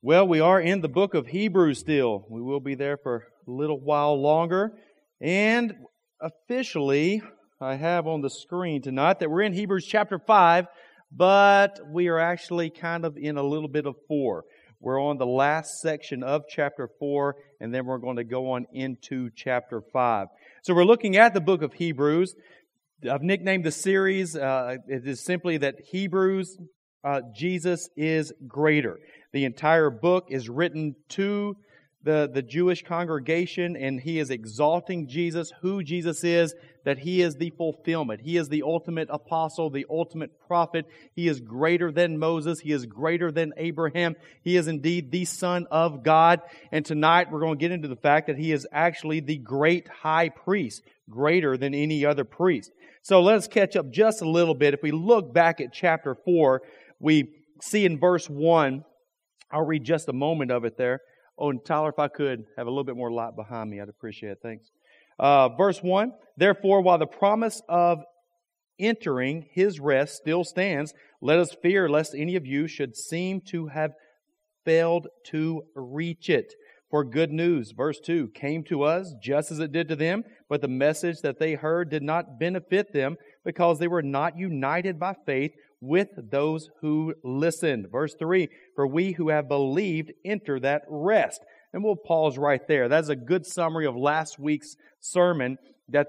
Well, we are in the book of Hebrews still. We will be there for a little while longer. And officially, I have on the screen tonight that we're in Hebrews chapter 5, but we are actually kind of in a little bit of 4. We're on the last section of chapter 4, and then we're going to go on into chapter 5. So we're looking at the book of Hebrews. I've nicknamed the series, it is simply that Hebrews, Jesus is greater. The entire book is written to the Jewish congregation, and he is exalting Jesus, who Jesus is, that he is the fulfillment. He is the ultimate apostle, the ultimate prophet. He is greater than Moses. He is greater than Abraham. He is indeed the Son of God. And tonight we're going to get into the fact that he is actually the great high priest, greater than any other priest. So let's catch up just a little bit. If we look back at chapter 4, we see in verse 1, I'll read just a moment of it there. Oh, and Tyler, if I could have a little bit more light behind me, I'd appreciate it. Thanks. Verse 1, therefore, while the promise of entering his rest still stands, let us fear lest any of you should seem to have failed to reach it. For good news, verse 2, came to us just as it did to them, but the message that they heard did not benefit them because they were not united by faith with those who listened. Verse 3, for we who have believed enter that rest. And we'll pause right there. That's a good summary of last week's sermon, that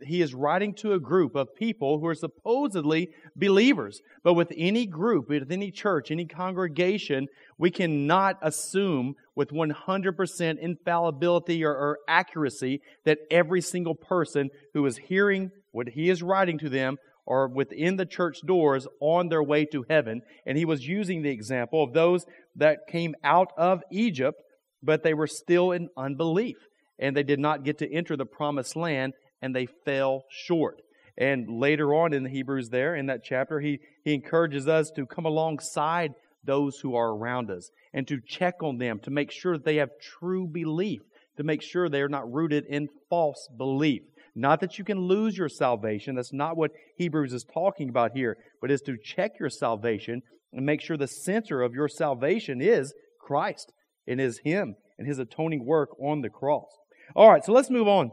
he is writing to a group of people who are supposedly believers. But with any group, with any church, any congregation, we cannot assume with 100% infallibility or accuracy that every single person who is hearing what he is writing to them or within the church doors on their way to heaven. And he was using the example of those that came out of Egypt, but they were still in unbelief, and they did not get to enter the promised land, and they fell short. And later on in the Hebrews there, in that chapter, he encourages us to come alongside those who are around us and to check on them, to make sure that they have true belief, to make sure they are not rooted in false belief. Not that you can lose your salvation. That's not what Hebrews is talking about here, but is to check your salvation and make sure the center of your salvation is Christ and is Him and His atoning work on the cross. All right, so let's move on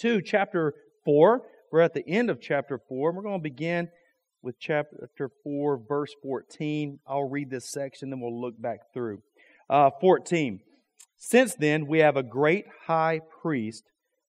to chapter 4. We're at the end of chapter 4. And we're going to begin with chapter 4, verse 14. I'll read this section, then we'll look back through. 14. Since then, we have a great high priest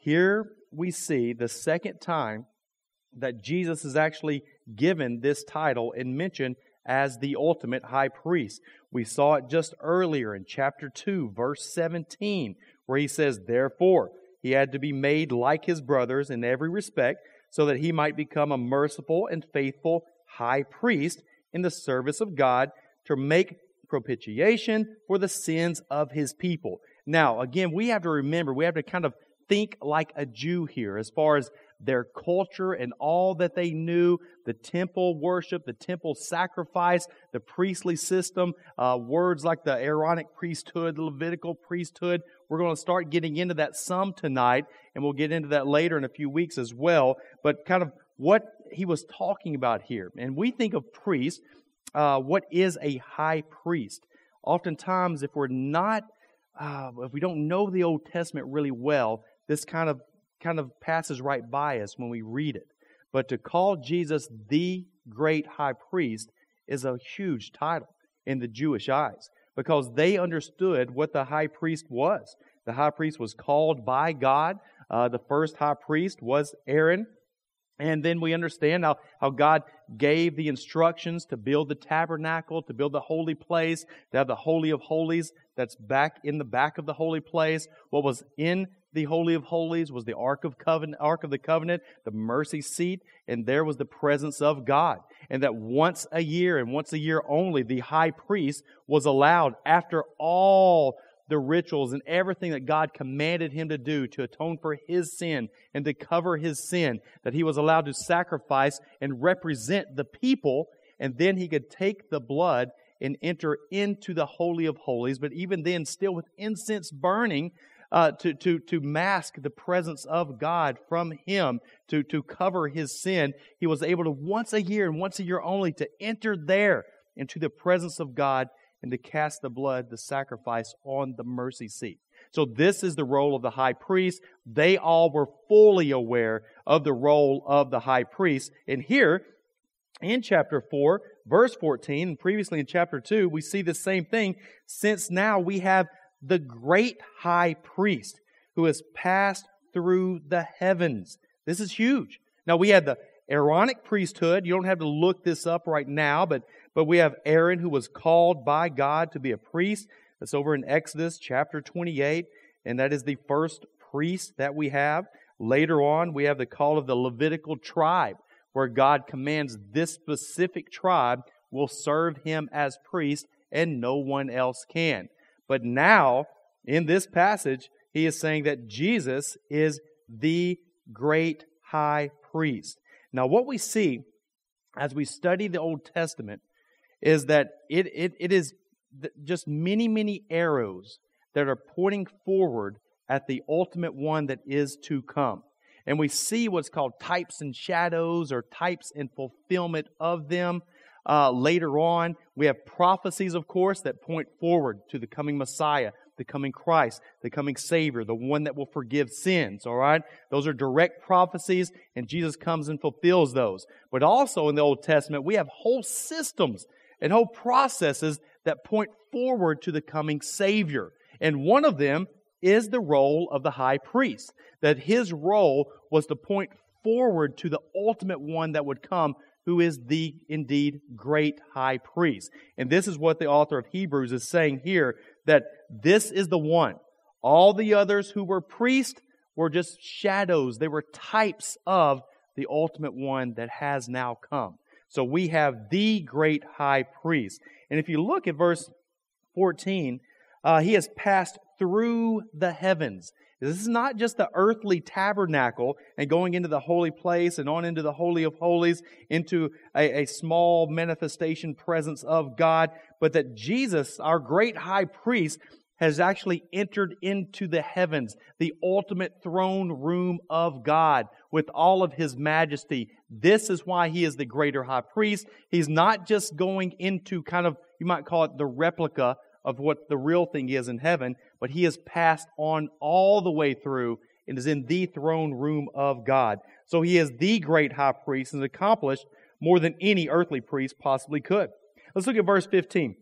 Here we see the second time that Jesus is actually given this title and mentioned as the ultimate high priest. We saw it just earlier in chapter 2, verse 17, where he says, therefore, he had to be made like his brothers in every respect, so that he might become a merciful and faithful high priest in the service of God to make propitiation for the sins of his people. Now, again, we have to remember, we have to kind of think like a Jew here as far as their culture and all that they knew, the temple worship, the temple sacrifice, the priestly system, words like the Aaronic priesthood, the Levitical priesthood. We're going to start getting into that some tonight, and we'll get into that later in a few weeks as well, but kind of what he was talking about here. And we think of priest, what is a high priest? Oftentimes, if we're not if we don't know the Old Testament really well, this kind of passes right by us when we read it. But to call Jesus the great high priest is a huge title in the Jewish eyes, because they understood what the high priest was. The high priest was called by God. The first high priest was Aaron. And then we understand how God gave the instructions to build the tabernacle, to build the holy place, to have the Holy of Holies that's back in the back of the holy place. What was in the Holy of Holies was the Ark of the Covenant, the mercy seat, and there was the presence of God. And that once a year and once a year only, the high priest was allowed, after all the rituals and everything that God commanded him to do to atone for his sin and to cover his sin, that he was allowed to sacrifice and represent the people, and then he could take the blood and enter into the Holy of Holies, but even then still with incense burning, to mask the presence of God from him, to cover his sin. He was able to once a year and once a year only to enter there into the presence of God and to cast the blood, the sacrifice, on the mercy seat. So this is the role of the high priest. They all were fully aware of the role of the high priest. And here in chapter 4, verse 14, and previously in chapter 2, we see the same thing. Since now we have the great high priest who has passed through the heavens. This is huge. Now, we had the Aaronic priesthood. You don't have to look this up right now, but we have Aaron, who was called by God to be a priest. That's over in Exodus chapter 28, and that is the first priest that we have. Later on, we have the call of the Levitical tribe, where God commands this specific tribe will serve him as priest, and no one else can. But now, in this passage, he is saying that Jesus is the great high priest. Now, what we see as we study the Old Testament is that it is just many, many arrows that are pointing forward at the ultimate one that is to come. And we see what's called types and shadows, or types and fulfillment of them. Later on, we have prophecies, of course, that point forward to the coming Messiah, the coming Christ, the coming Savior, the one that will forgive sins, all right? Those are direct prophecies, and Jesus comes and fulfills those. But also in the Old Testament, we have whole systems and whole processes that point forward to the coming Savior. And one of them is the role of the high priest, that his role was to point forward to the ultimate one that would come, who is the indeed great high priest. And this is what the author of Hebrews is saying here, that this is the one. All the others who were priests were just shadows. They were types of the ultimate one that has now come. So we have the great high priest. And if you look at verse 14, he has passed through the heavens. This is not just the earthly tabernacle and going into the holy place and on into the Holy of Holies, into a small manifestation presence of God, but that Jesus, our great high priest, has actually entered into the heavens, the ultimate throne room of God with all of his majesty. This is why he is the greater high priest. He's not just going into kind of, you might call it the replica of what the real thing is in heaven, but he has passed on all the way through and is in the throne room of God. So he is the great high priest and has accomplished more than any earthly priest possibly could. Let's look at verse 15.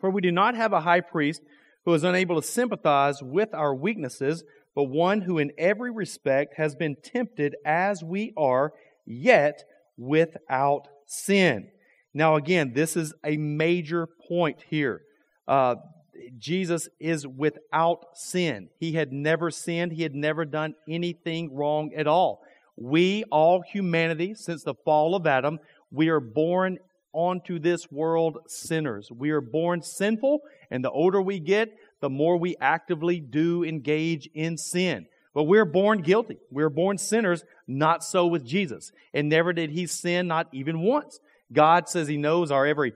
For we do not have a high priest who is unable to sympathize with our weaknesses, but one who in every respect has been tempted as we are, yet without sin. Now again, this is a major point here. Jesus is without sin. He had never sinned. He had never done anything wrong at all. We, all humanity, since the fall of Adam, we are born onto this world sinners. We are born sinful, and the older we get, the more we actively do engage in sin. But we're born guilty. We're born sinners. Not so with Jesus. And never did he sin, not even once. God says he knows our every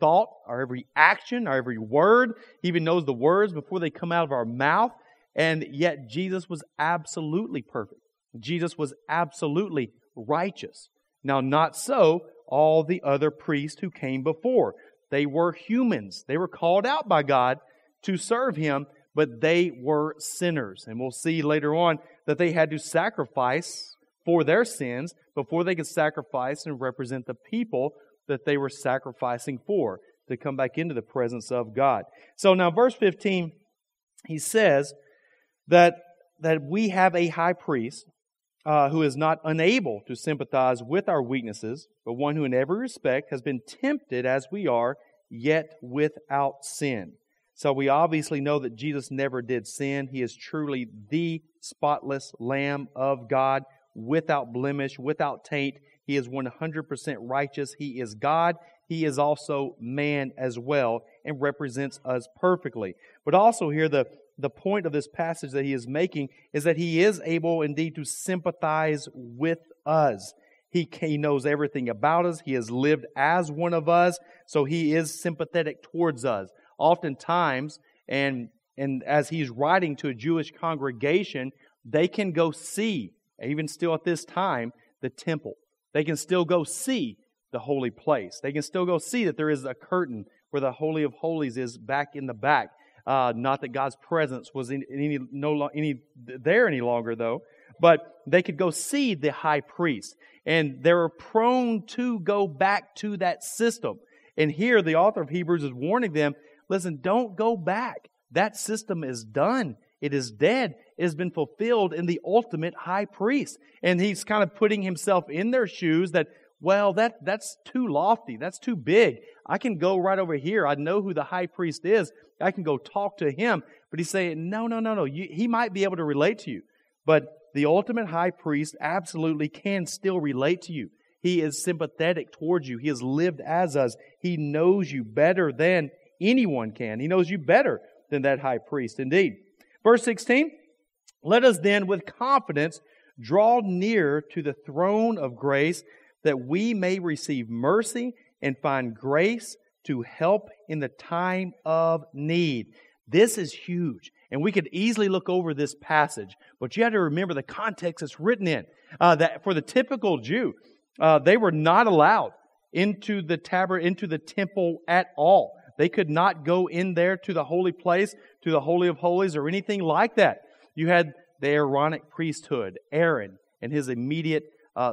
thought, our every action, our every word. He even knows the words before they come out of our mouth. And yet Jesus was absolutely perfect. Jesus was absolutely righteous. Now, not so all the other priests who came before. They were humans. They were called out by God to serve him, but they were sinners. And we'll see later on that they had to sacrifice for their sins before they could sacrifice and represent the people that they were sacrificing for, to come back into the presence of God. So now verse 15, he says that we have a high priest who is not unable to sympathize with our weaknesses, but one who in every respect has been tempted as we are, yet without sin. So we obviously know that Jesus never did sin. He is truly the spotless Lamb of God, without blemish, without taint. He is 100% righteous. He is God. He is also man as well and represents us perfectly. But also here, the point of this passage that he is making is that he is able indeed to sympathize with us. He knows everything about us. He has lived as one of us, so he is sympathetic towards us. Oftentimes, and as he's writing to a Jewish congregation, they can go see, even still at this time, the temple. They can still go see the holy place. They can still go see that there is a curtain where the Holy of Holies is back in the back. Not that God's presence was there any longer, though, but they could go see the high priest. And they were prone to go back to that system. And here the author of Hebrews is warning them, listen, don't go back. That system is done. It is dead. It has been fulfilled in the ultimate high priest. And he's kind of putting himself in their shoes that, well, that's too lofty. That's too big. I can go right over here. I know who the high priest is. I can go talk to him. But he's saying, no. He might be able to relate to you. But the ultimate high priest absolutely can still relate to you. He is sympathetic towards you. He has lived as us. He knows you better than anyone can. He knows you better than that high priest indeed. Verse 16, let us then with confidence draw near to the throne of grace, that we may receive mercy and find grace to help in the time of need. This is huge. And we could easily look over this passage, but you have to remember the context it's written in. That for the typical Jew, they were not allowed into the temple at all. They could not go in there to the holy place, to the Holy of Holies, or anything like that. You had the Aaronic priesthood, Aaron and his immediate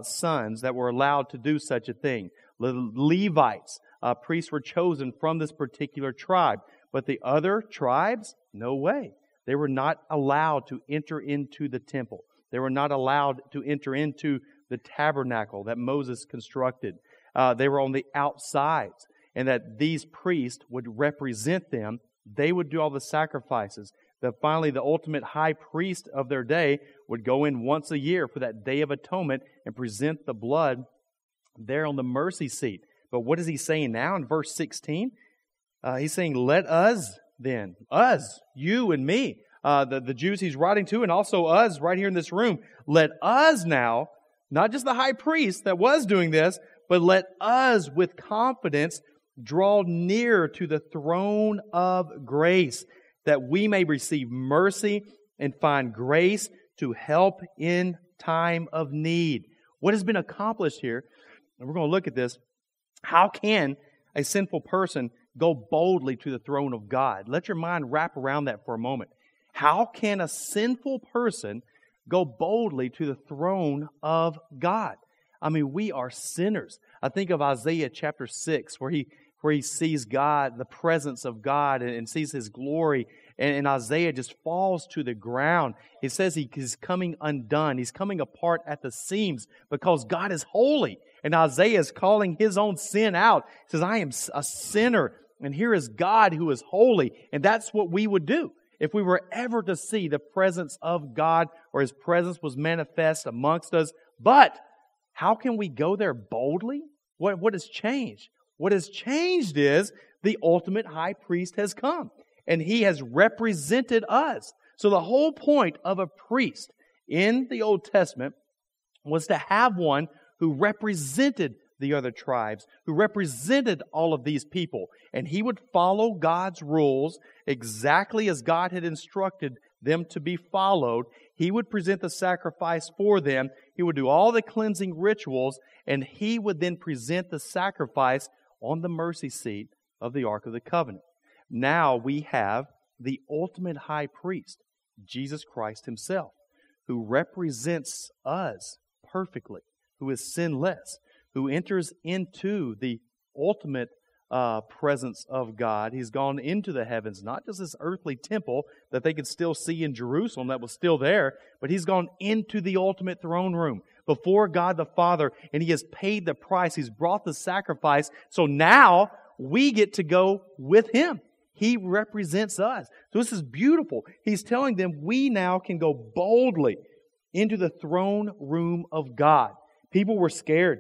sons that were allowed to do such a thing. Levites, priests were chosen from this particular tribe. But the other tribes, no way. They were not allowed to enter into the temple. They were not allowed to enter into the tabernacle that Moses constructed. They were on the outsides, and that these priests would represent them. They would do all the sacrifices. That finally the ultimate high priest of their day would go in once a year for that Day of Atonement and present the blood there on the mercy seat. But what is he saying now in verse 16? He's saying, let us then, us, you and me, the Jews he's writing to, and also us right here in this room, let us now, not just the high priest that was doing this, but let us with confidence draw near to the throne of grace, that we may receive mercy and find grace to help in time of need. What has been accomplished here, and we're going to look at this, how can a sinful person go boldly to the throne of God? Let your mind wrap around that for a moment. How can a sinful person go boldly to the throne of God? I mean, we are sinners. I think of Isaiah chapter 6, where he sees God, the presence of God, and sees His glory. And Isaiah just falls to the ground. It says he's coming undone. He's coming apart at the seams because God is holy. And Isaiah is calling his own sin out. He says, I am a sinner, and here is God who is holy. And that's what we would do if we were ever to see the presence of God, or His presence was manifest amongst us. But how can we go there boldly? What has changed? What has changed is the ultimate high priest has come, and he has represented us. So the whole point of a priest in the Old Testament was to have one who represented the other tribes, who represented all of these people. And he would follow God's rules exactly as God had instructed them to be followed. He would present the sacrifice for them. He would do all the cleansing rituals, and he would then present the sacrifice on the mercy seat of the Ark of the Covenant. Now we have the ultimate high priest, Jesus Christ himself, who represents us perfectly, who is sinless, who enters into the ultimate presence of God. He's gone into the heavens, not just this earthly temple that they could still see in Jerusalem that was still there, but he's gone into the ultimate throne room before God the Father, and he has paid the price. He's brought the sacrifice. So now we get to go with him. He represents us. So this is beautiful. He's telling them we now can go boldly into the throne room of God. People were scared.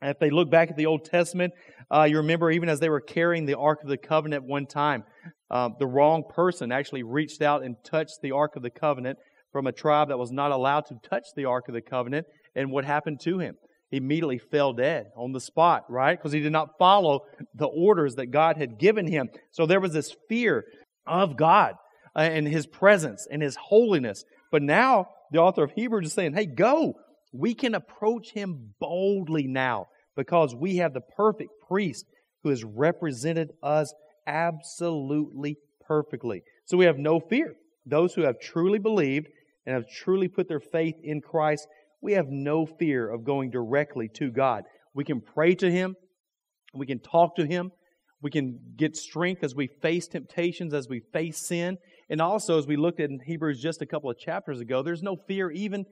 If they look back at the Old Testament, you remember even as they were carrying the Ark of the Covenant one time, the wrong person actually reached out and touched the Ark of the Covenant from a tribe that was not allowed to touch the Ark of the Covenant. And what happened to him? He immediately fell dead on the spot, right? Because he did not follow the orders that God had given him. So there was this fear of God and His presence and His holiness. But now the author of Hebrews is saying, hey, go. We can approach Him boldly now because we have the perfect priest who has represented us absolutely perfectly. So we have no fear. Those who have truly believed and have truly put their faith in Christ, we have no fear of going directly to God. We can pray to Him. We can talk to Him. We can get strength as we face temptations, as we face sin. And also, as we looked at in Hebrews just a couple of chapters ago, there's no fear even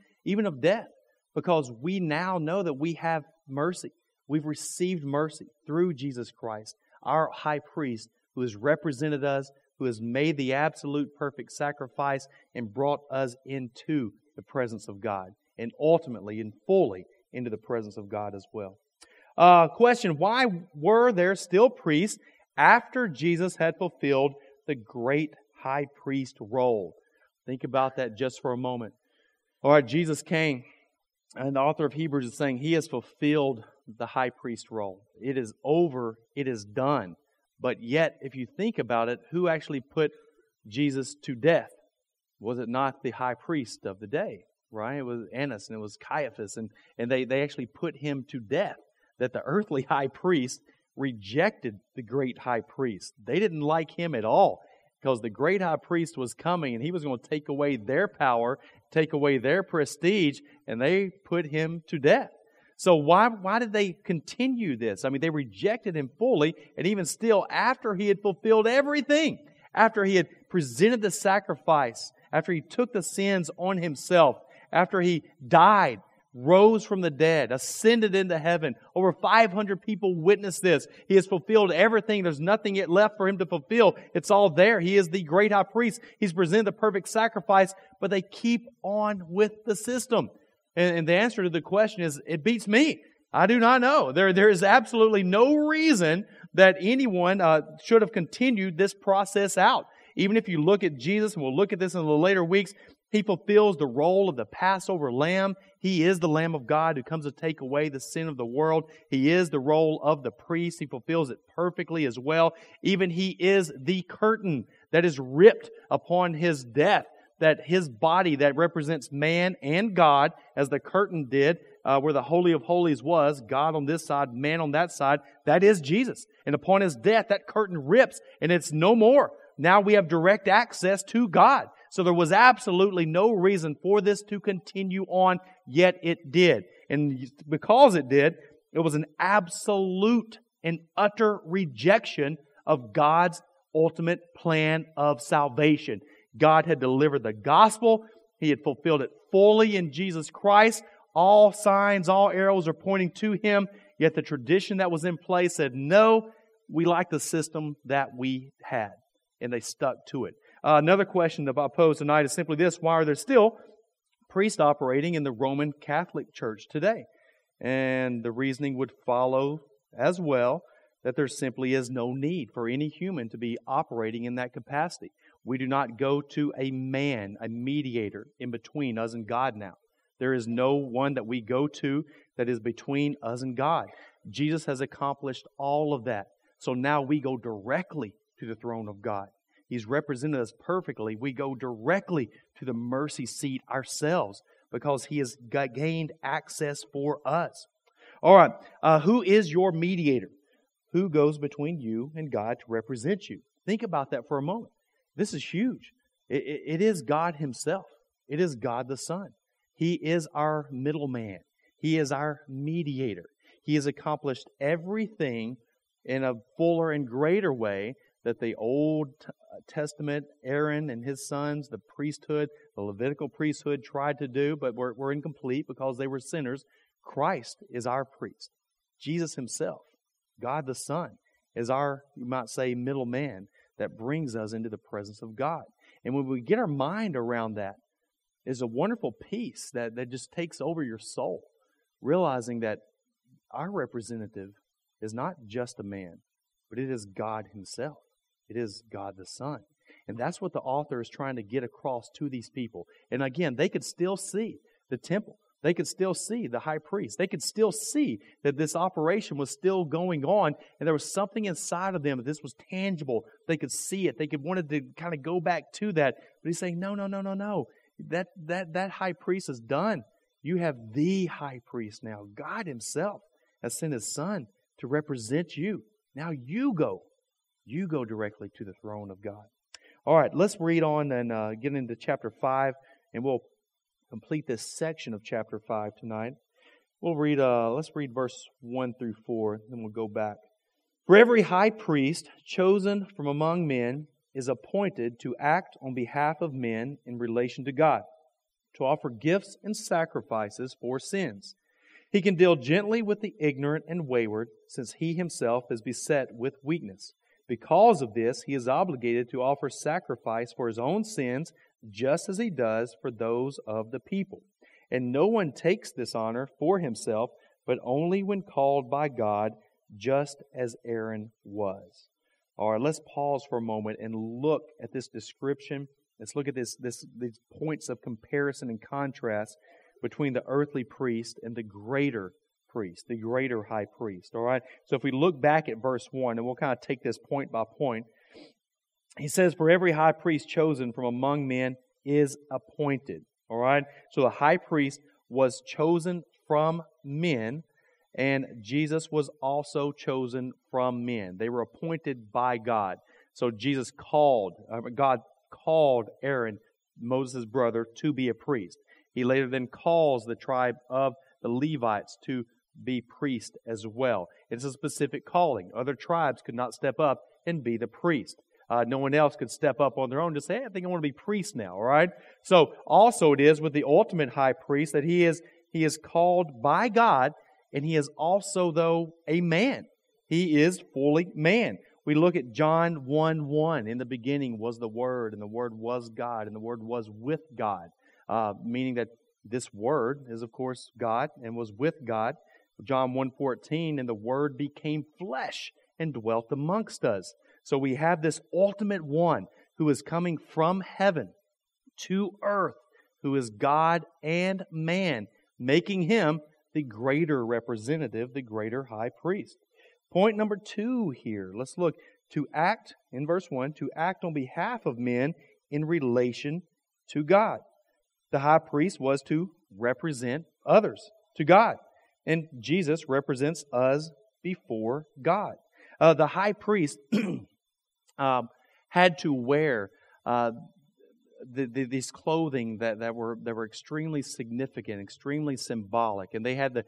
of death, because we now know that we have mercy. We've received mercy through Jesus Christ, our high priest, who has represented us, who has made the absolute perfect sacrifice and brought us into the presence of God, and ultimately and fully into the presence of God as well. Question, why were there still priests after Jesus had fulfilled the great high priest role? Think about that just for a moment. All right, Jesus came. And the author of Hebrews is saying He has fulfilled the high priest role. It is over. It is done. But yet, if you think about it, who actually put Jesus to death? Was it not the high priest of the day, right? It was Annas and it was Caiaphas. And they actually put Him to death, that the earthly high priest rejected the great high priest. They didn't like Him at all, because the great high priest was coming and he was going to take away their power, take away their prestige, and they put Him to death. So why did they continue this? I mean, they rejected Him fully, and even still, after He had fulfilled everything, after He had presented the sacrifice, after He took the sins on Himself, after He died, rose from the dead, ascended into heaven. Over 500 people witnessed this. He has fulfilled everything. There's nothing yet left for Him to fulfill. It's all there. He is the great high priest. He's presented the perfect sacrifice, but they keep on with the system. And the answer to the question is, it beats me. I do not know. There is absolutely no reason that anyone should have continued this process out. Even if you look at Jesus, and we'll look at this in the later weeks, He fulfills the role of the Passover lamb. He is the Lamb of God who comes to take away the sin of the world. He is the role of the priest. He fulfills it perfectly as well. Even He is the curtain that is ripped upon His death, that His body that represents man and God, as the curtain did, where the Holy of Holies was, God on this side, man on that side, that is Jesus. And upon His death, that curtain rips, and it's no more. Now we have direct access to God. So there was absolutely no reason for this to continue on, yet it did. And because it did, it was an absolute and utter rejection of God's ultimate plan of salvation. God had delivered the gospel. He had fulfilled it fully in Jesus Christ. All signs, all arrows are pointing to Him. Yet the tradition that was in place said, no, we like the system that we had. And they stuck to it. Another question that I pose tonight is simply this: why are there still priests operating in the Roman Catholic Church today? And the reasoning would follow as well, that there simply is no need for any human to be operating in that capacity. We do not go to a man, a mediator, in between us and God now. There is no one that we go to that is between us and God. Jesus has accomplished all of that. So now we go directly to the throne of God. He's represented us perfectly. We go directly to the mercy seat ourselves because He has gained access for us. All right, who is your mediator? Who goes between you and God to represent you? Think about that for a moment. This is huge. It is God Himself. It is God the Son. He is our middleman. He is our mediator. He has accomplished everything in a fuller and greater way that the Old Testament, Aaron and his sons, the priesthood, the Levitical priesthood tried to do, but were incomplete because they were sinners. Christ is our priest. Jesus himself, God the Son, is our, you might say, middleman that brings us into the presence of God. And when we get our mind around that, there's a wonderful peace that just takes over your soul, realizing that our representative is not just a man, but it is God himself. It is God the Son. And that's what the author is trying to get across to these people. And again, they could still see the temple. They could still see the high priest. They could still see that this operation was still going on, and there was something inside of them that this was tangible. They could see it. They could wanted to kind of go back to that. But he's saying, no. That high priest is done. You have the high priest now. God himself has sent his Son to represent you. Now you go. You go directly to the throne of God. All right, let's read on and get into chapter 5, and we'll complete this section of chapter 5 tonight. We'll read. Let's read verse 1 through 4, then we'll go back. For every high priest chosen from among men is appointed to act on behalf of men in relation to God, to offer gifts and sacrifices for sins. He can deal gently with the ignorant and wayward, since he himself is beset with weakness. Because of this, he is obligated to offer sacrifice for his own sins, just as he does for those of the people. And no one takes this honor for himself, but only when called by God, just as Aaron was. All right, let's pause for a moment and look at this description. Let's look at these points of comparison and contrast between the earthly priest and the greater priest, the greater high priest. All right, so if we look back at verse 1, and we'll kind of take this point by point, he says, for every high priest chosen from among men is appointed. All right? So the high priest was chosen from men, and Jesus was also chosen from men. They were appointed by God. So God called Aaron, Moses' brother, to be a priest. He later then calls the tribe of the Levites to be priest as well. It's a specific calling. Other tribes could not step up and be the priest. No one else could step up on their own and just say, hey, I think I want to be priest now, all right? So also it is with the ultimate high priest that he is called by God, and he is also, though, a man. He is fully man. We look at John 1:1. In the beginning was the Word, and the Word was God, and the Word was with God, meaning that this Word is, of course, God and was with God. John 1:14, and the Word became flesh and dwelt amongst us. So we have this ultimate one who is coming from heaven to earth, who is God and man, making him the greater representative, the greater high priest. Point number 2 here. Let's look. To act, in verse 1, to act on behalf of men in relation to God. The high priest was to represent others to God. And Jesus represents us before God. The high priest had to wear these clothing that were extremely significant, extremely symbolic. And they had the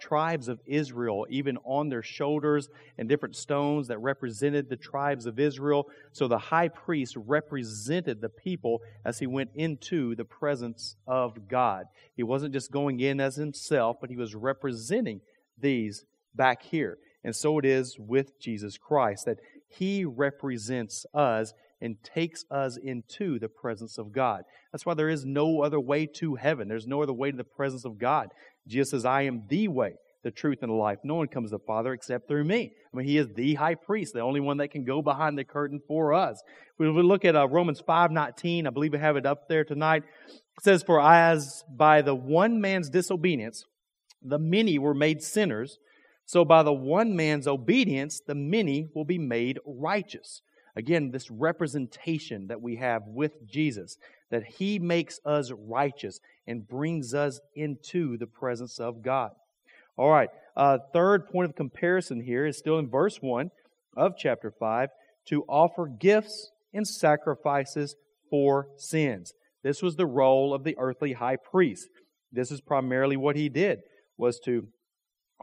tribes of Israel even on their shoulders, and different stones that represented the tribes of Israel. So the high priest represented the people as he went into the presence of God. He wasn't just going in as himself, but he was representing these back here. And so it is with Jesus Christ, that He represents us and takes us into the presence of God. That's why there is no other way to heaven. There's no other way to the presence of God. Jesus says, I am the way, the truth, and the life. No one comes to the Father except through me. I mean, He is the high priest, the only one that can go behind the curtain for us. If we look at Romans 5:19, I believe we have it up there tonight. It says, for as by the one man's disobedience, the many were made sinners, so by the one man's obedience, the many will be made righteous. Again, this representation that we have with Jesus, that He makes us righteous and brings us into the presence of God. All right, third point of comparison here is still in verse 1 of chapter 5, to offer gifts and sacrifices for sins. This was the role of the earthly high priest. This is primarily what he did, was to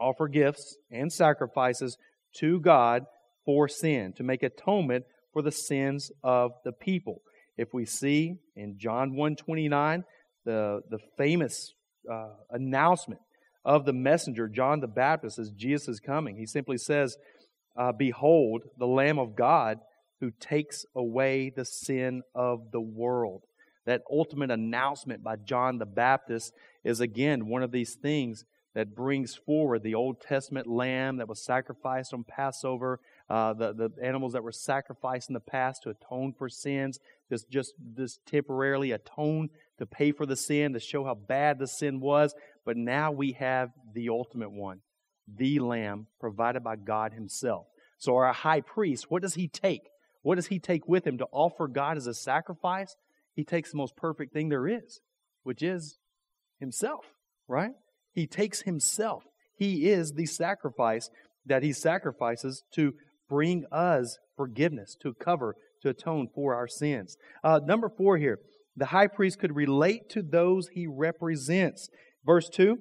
offer gifts and sacrifices to God for sin, to make atonement for the sins of the people. If we see in John 1:29, the famous announcement of the messenger, John the Baptist, as Jesus is coming, he simply says, behold, the Lamb of God who takes away the sin of the world. That ultimate announcement by John the Baptist is again one of these things that brings forward the Old Testament lamb that was sacrificed on Passover, the animals that were sacrificed in the past to atone for sins, just temporarily atone to pay for the sin, to show how bad the sin was. But now we have the ultimate one, the lamb provided by God himself. So our high priest, what does he take? What does he take with him to offer God as a sacrifice? He takes the most perfect thing there is, which is himself, right? He takes himself. He is the sacrifice that he sacrifices to bring us forgiveness, to cover, to atone for our sins. Number four here, the high priest could relate to those he represents. Verse 2,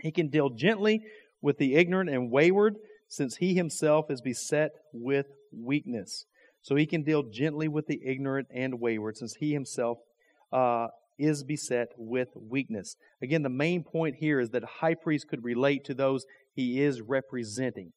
he can deal gently with the ignorant and wayward, since he himself is beset with weakness. So he can deal gently with the ignorant and wayward, since he himself is beset with weakness. Again, the main point here is that a high priest could relate to those he is representing.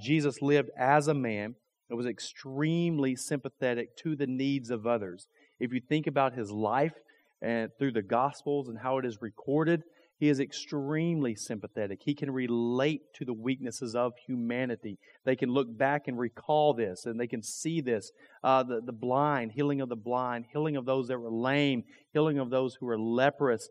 Jesus lived as a man and was extremely sympathetic to the needs of others. If you think about his life and through the Gospels and how it is recorded, he is extremely sympathetic. He can relate to the weaknesses of humanity. They can look back and recall this, and they can see this. The blind, healing of the blind, healing of those that were lame, healing of those who were leprous,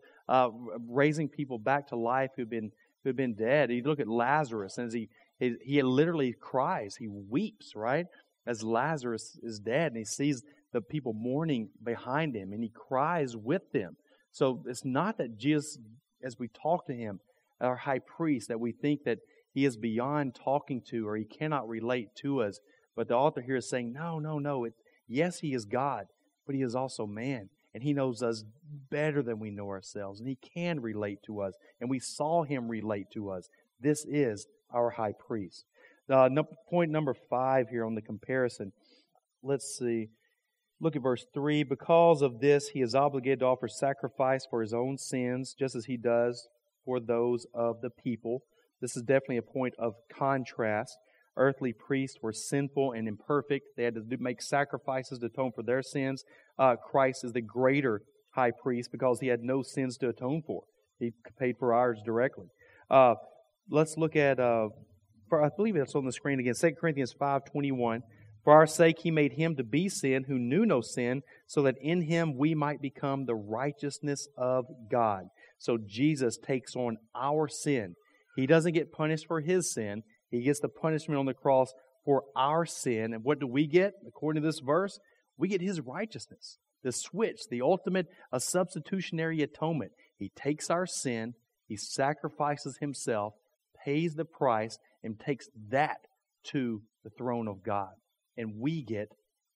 raising people back to life who've been dead. You look at Lazarus, and as he literally cries, he weeps, right? As Lazarus is dead, and he sees the people mourning behind him, and he cries with them. So it's not that Jesus, as we talk to him, our high priest, that we think that he is beyond talking to or he cannot relate to us. But the author here is saying, no. Yes, he is God, but he is also man. And he knows us better than we know ourselves. And he can relate to us. And we saw him relate to us. This is our high priest. Point number 5 here on the comparison. Let's see. Look at verse 3. Because of this, he is obligated to offer sacrifice for his own sins, just as he does for those of the people. This is definitely a point of contrast. Earthly priests were sinful and imperfect. They had to make sacrifices to atone for their sins. Christ is the greater high priest because he had no sins to atone for. He paid for ours directly. Let's look at, I believe it's on the screen again, 2 Corinthians 5:21. For our sake he made him to be sin who knew no sin, so that in him we might become the righteousness of God. So Jesus takes on our sin. He doesn't get punished for his sin. He gets the punishment on the cross for our sin. And what do we get? According to this verse, we get his righteousness. The switch, the ultimate substitutionary atonement. He takes our sin, he sacrifices himself, pays the price, and takes that to the throne of God. And we get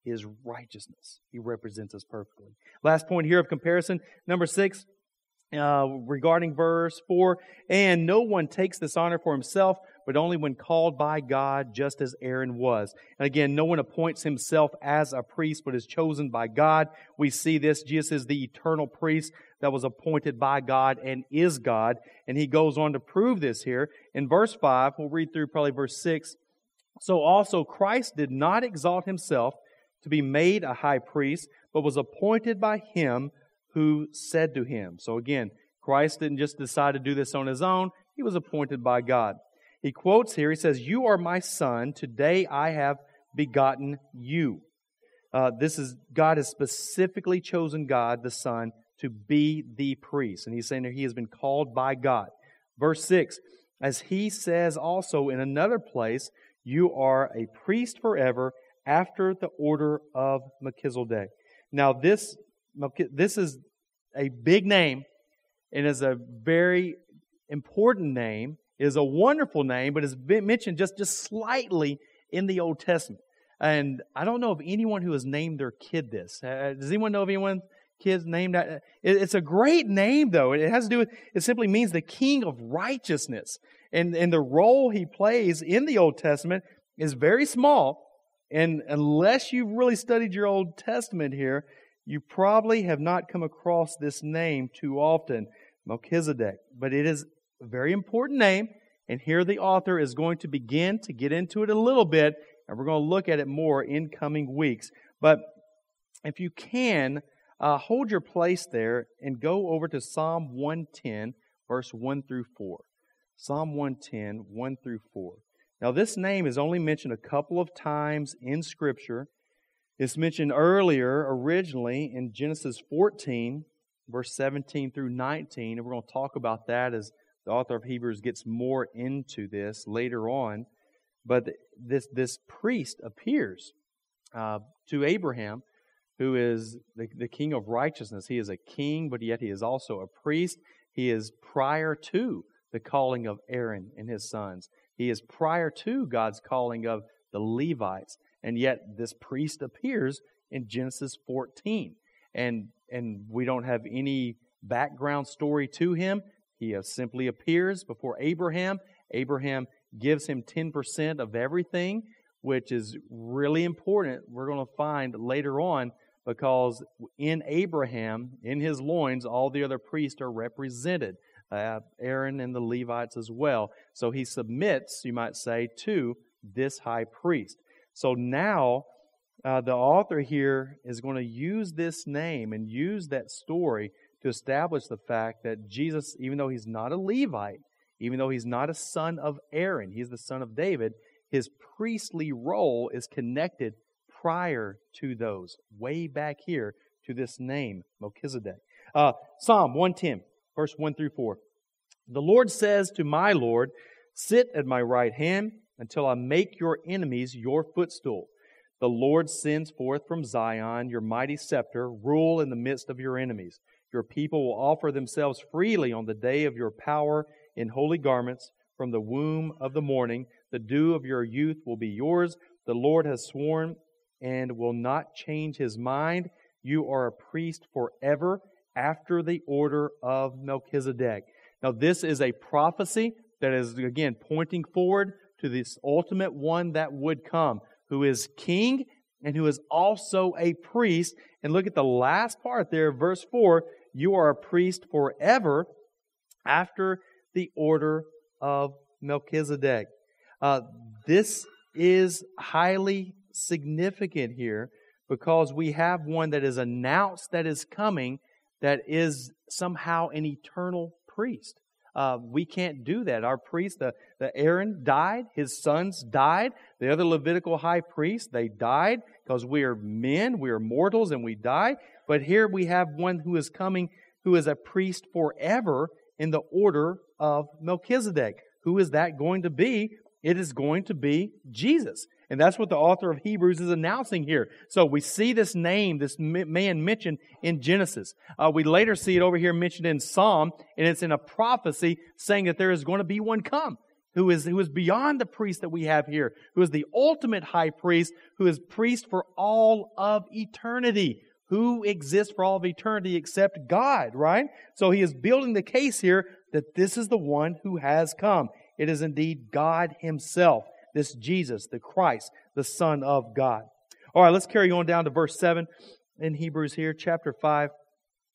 his righteousness. He represents us perfectly. Last point here of comparison, number 6, regarding verse 4. And no one takes this honor for himself, but only when called by God, just as Aaron was. And again, no one appoints himself as a priest, but is chosen by God. We see this. Jesus is the eternal priest that was appointed by God and is God. And he goes on to prove this here. In verse 5, we'll read through probably verse 6. So also Christ did not exalt himself to be made a high priest, but was appointed by him who said to him. So again, Christ didn't just decide to do this on his own. He was appointed by God. He quotes here, he says, "You are my son, today I have begotten you." This is, God has specifically chosen God, the Son, to be the priest. And he's saying that he has been called by God. Verse 6, as he says also in another place, "You are a priest forever after the order of Melchizedek." Now, this is a big name and is a very important name. It is a wonderful name, but it's been mentioned just slightly in the Old Testament. And I don't know of anyone who has named their kid this. Does anyone know of anyone's kids named that? It's a great name, though. It simply means the king of righteousness. and the role he plays in the Old Testament is very small. And unless you've really studied your Old Testament here, you probably have not come across this name too often, Melchizedek. But it is a very important name, and here the author is going to begin to get into it a little bit, and we're going to look at it more in coming weeks. But if you can, hold your place there and go over to Psalm 110, verse 1 through 4. Psalm 110, 1 through 4. Now, this name is only mentioned a couple of times in Scripture. It's mentioned originally in Genesis 14, verse 17 through 19. And we're going to talk about that as the author of Hebrews gets more into this later on. But this priest appears to Abraham, who is the king of righteousness. He is a king, but yet he is also a priest. He is prior to the calling of Aaron and his sons. He is prior to God's calling of the Levites. And yet this priest appears in Genesis 14. And we don't have any background story to him. He simply appears before Abraham. Abraham gives him 10% of everything, which is really important. We're going to find later on, because in Abraham, in his loins, all the other priests are represented. Aaron and the Levites as well. So he submits, you might say, to this high priest. So now the author here is going to use this name and use that story to establish the fact that Jesus, even though he's not a Levite, even though he's not a son of Aaron, he's the son of David, his priestly role is connected prior to those, way back here to this name, Melchizedek. Psalm 110. Verse 1 through 4. The Lord says to my Lord, sit at my right hand until I make your enemies your footstool. The Lord sends forth from Zion your mighty scepter, rule in the midst of your enemies. Your people will offer themselves freely on the day of your power in holy garments. From the womb of the morning, the dew of your youth will be yours. The Lord has sworn and will not change his mind. You are a priest forever, after the order of Melchizedek. Now, this is a prophecy that is, again, pointing forward to this ultimate one that would come, who is king and who is also a priest. And look at the last part there, verse 4, you are a priest forever after the order of Melchizedek. This is highly significant here because we have one that is announced that is coming, that is somehow an eternal priest. We can't do that. Our priest, the Aaron died. His sons died. The other Levitical high priests, they died because we are men, we are mortals, and we die. But here we have one who is coming, who is a priest forever in the order of Melchizedek. Who is that going to be? It is going to be Jesus. And that's what the author of Hebrews is announcing here. So we see this name, this man mentioned in Genesis. We later see it over here mentioned in Psalm, and it's in a prophecy saying that there is going to be one come who is beyond the priest that we have here, who is the ultimate high priest, who is priest for all of eternity. Who exists for all of eternity except God, right? So he is building the case here that this is the one who has come. It is indeed God himself. This Jesus, the Christ, the Son of God. All right, let's carry on down to verse 7 in Hebrews here, chapter 5.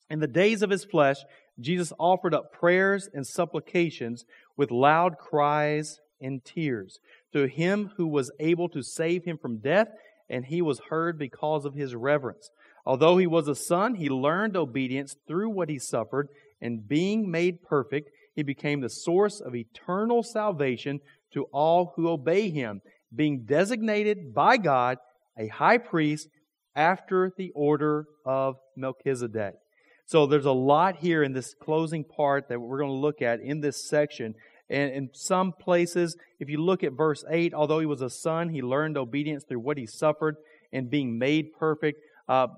In the days of his flesh, Jesus offered up prayers and supplications with loud cries and tears to him who was able to save him from death, and he was heard because of his reverence. Although he was a son, he learned obedience through what he suffered, and being made perfect, he became the source of eternal salvation to all who obey him, being designated by God a high priest after the order of Melchizedek. So there's a lot here in this closing part that we're going to look at in this section. And in some places, if you look at verse 8, although he was a son, he learned obedience through what he suffered and being made perfect.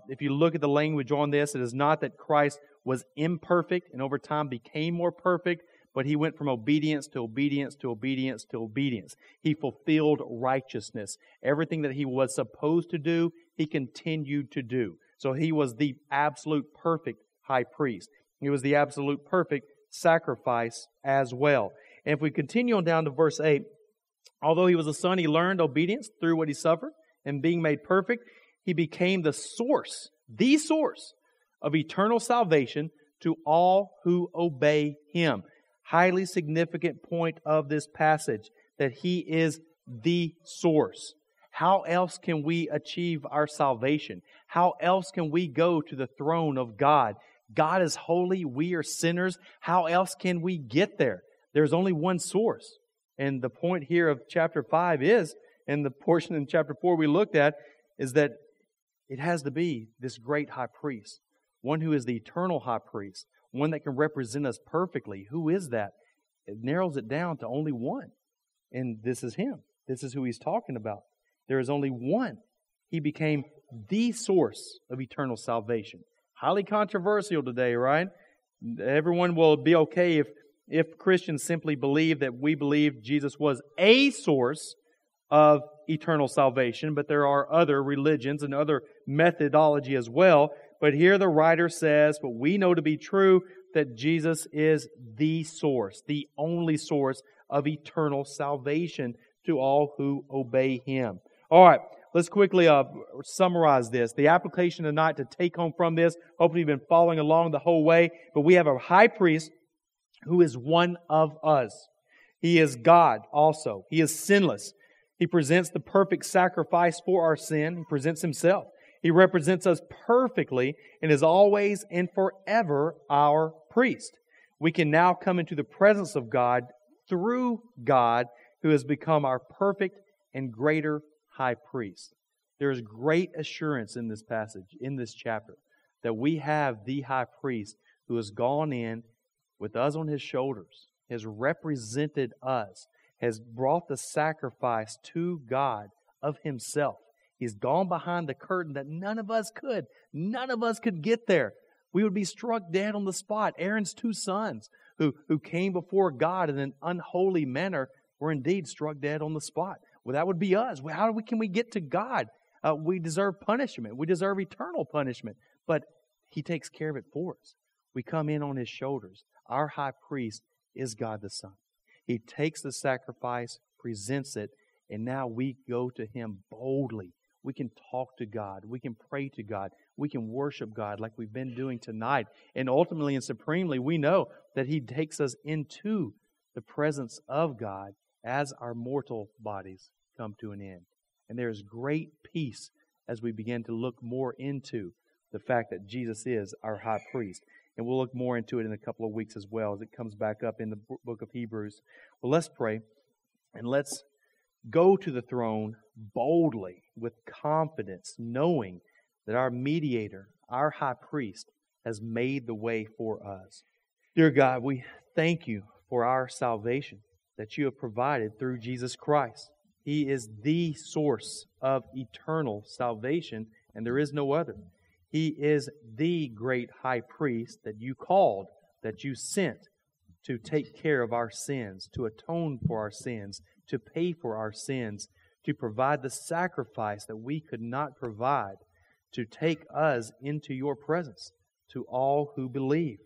If you look at the language on this, it is not that Christ was imperfect and over time became more perfect, but he went from obedience to obedience to obedience to obedience. He fulfilled righteousness. Everything that he was supposed to do, he continued to do. So he was the absolute perfect high priest. He was the absolute perfect sacrifice as well. And if we continue on down to verse 8, although he was a son, he learned obedience through what he suffered, and being made perfect, he became the source of eternal salvation to all who obey him. Highly significant point of this passage, that he is the source. How else can we achieve our salvation? How else can we go to the throne of God? God is holy. We are sinners. How else can we get there? There's only one source. And the point here of chapter 5 is, and the portion in chapter 4 we looked at, is that it has to be this great high priest, one who is the eternal high priest, one that can represent us perfectly. Who is that? It narrows it down to only one. And this is him. This is who he's talking about. There is only one. He became the source of eternal salvation. Highly controversial today, right? Everyone will be okay if Christians simply believe that we believe Jesus was a source of eternal salvation, but there are other religions and other methodology as well. But here the writer says, but we know to be true that Jesus is the source, the only source of eternal salvation to all who obey him. All right, let's quickly summarize this. The application tonight to take home from this, hopefully you've been following along the whole way, but we have a high priest who is one of us. He is God also. He is sinless. He presents the perfect sacrifice for our sin. He presents himself. He represents us perfectly and is always and forever our priest. We can now come into the presence of God through God, who has become our perfect and greater high priest. There is great assurance in this passage, in this chapter, that we have the high priest who has gone in with us on his shoulders, has represented us, has brought the sacrifice to God of himself. He's gone behind the curtain that none of us could. None of us could get there. We would be struck dead on the spot. Aaron's two sons, who came before God in an unholy manner, were indeed struck dead on the spot. Well, that would be us. How can we get to God? We deserve punishment. We deserve eternal punishment. But he takes care of it for us. We come in on his shoulders. Our high priest is God the Son. He takes the sacrifice, presents it, and now we go to him boldly. We can talk to God. We can pray to God. We can worship God like we've been doing tonight. And ultimately and supremely, we know that he takes us into the presence of God as our mortal bodies come to an end. And there is great peace as we begin to look more into the fact that Jesus is our high priest. And we'll look more into it in a couple of weeks as well as it comes back up in the book of Hebrews. Well, let's pray and let's go to the throne boldly, with confidence, knowing that our mediator, our high priest, has made the way for us. Dear God, we thank you for our salvation that you have provided through Jesus Christ. He is the source of eternal salvation, and there is no other. He is the great high priest that you called, that you sent to take care of our sins, to atone for our sins, to pay for our sins, to provide the sacrifice that we could not provide, to take us into your presence, to all who believe.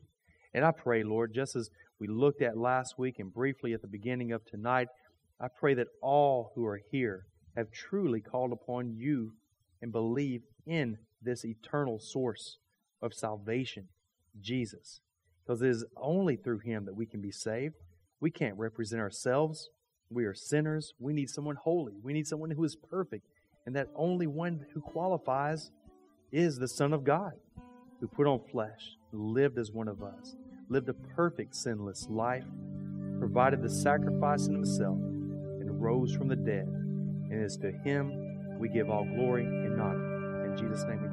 And I pray, Lord, just as we looked at last week and briefly at the beginning of tonight, I pray that all who are here have truly called upon you and believe in this eternal source of salvation, Jesus. Because it is only through him that we can be saved. We can't represent ourselves. We are sinners. We need someone holy. We need someone who is perfect. And that only one who qualifies is the Son of God, who put on flesh, lived as one of us, lived a perfect, sinless life, provided the sacrifice in himself, and rose from the dead. And it is to him we give all glory and honor. In Jesus' name we pray.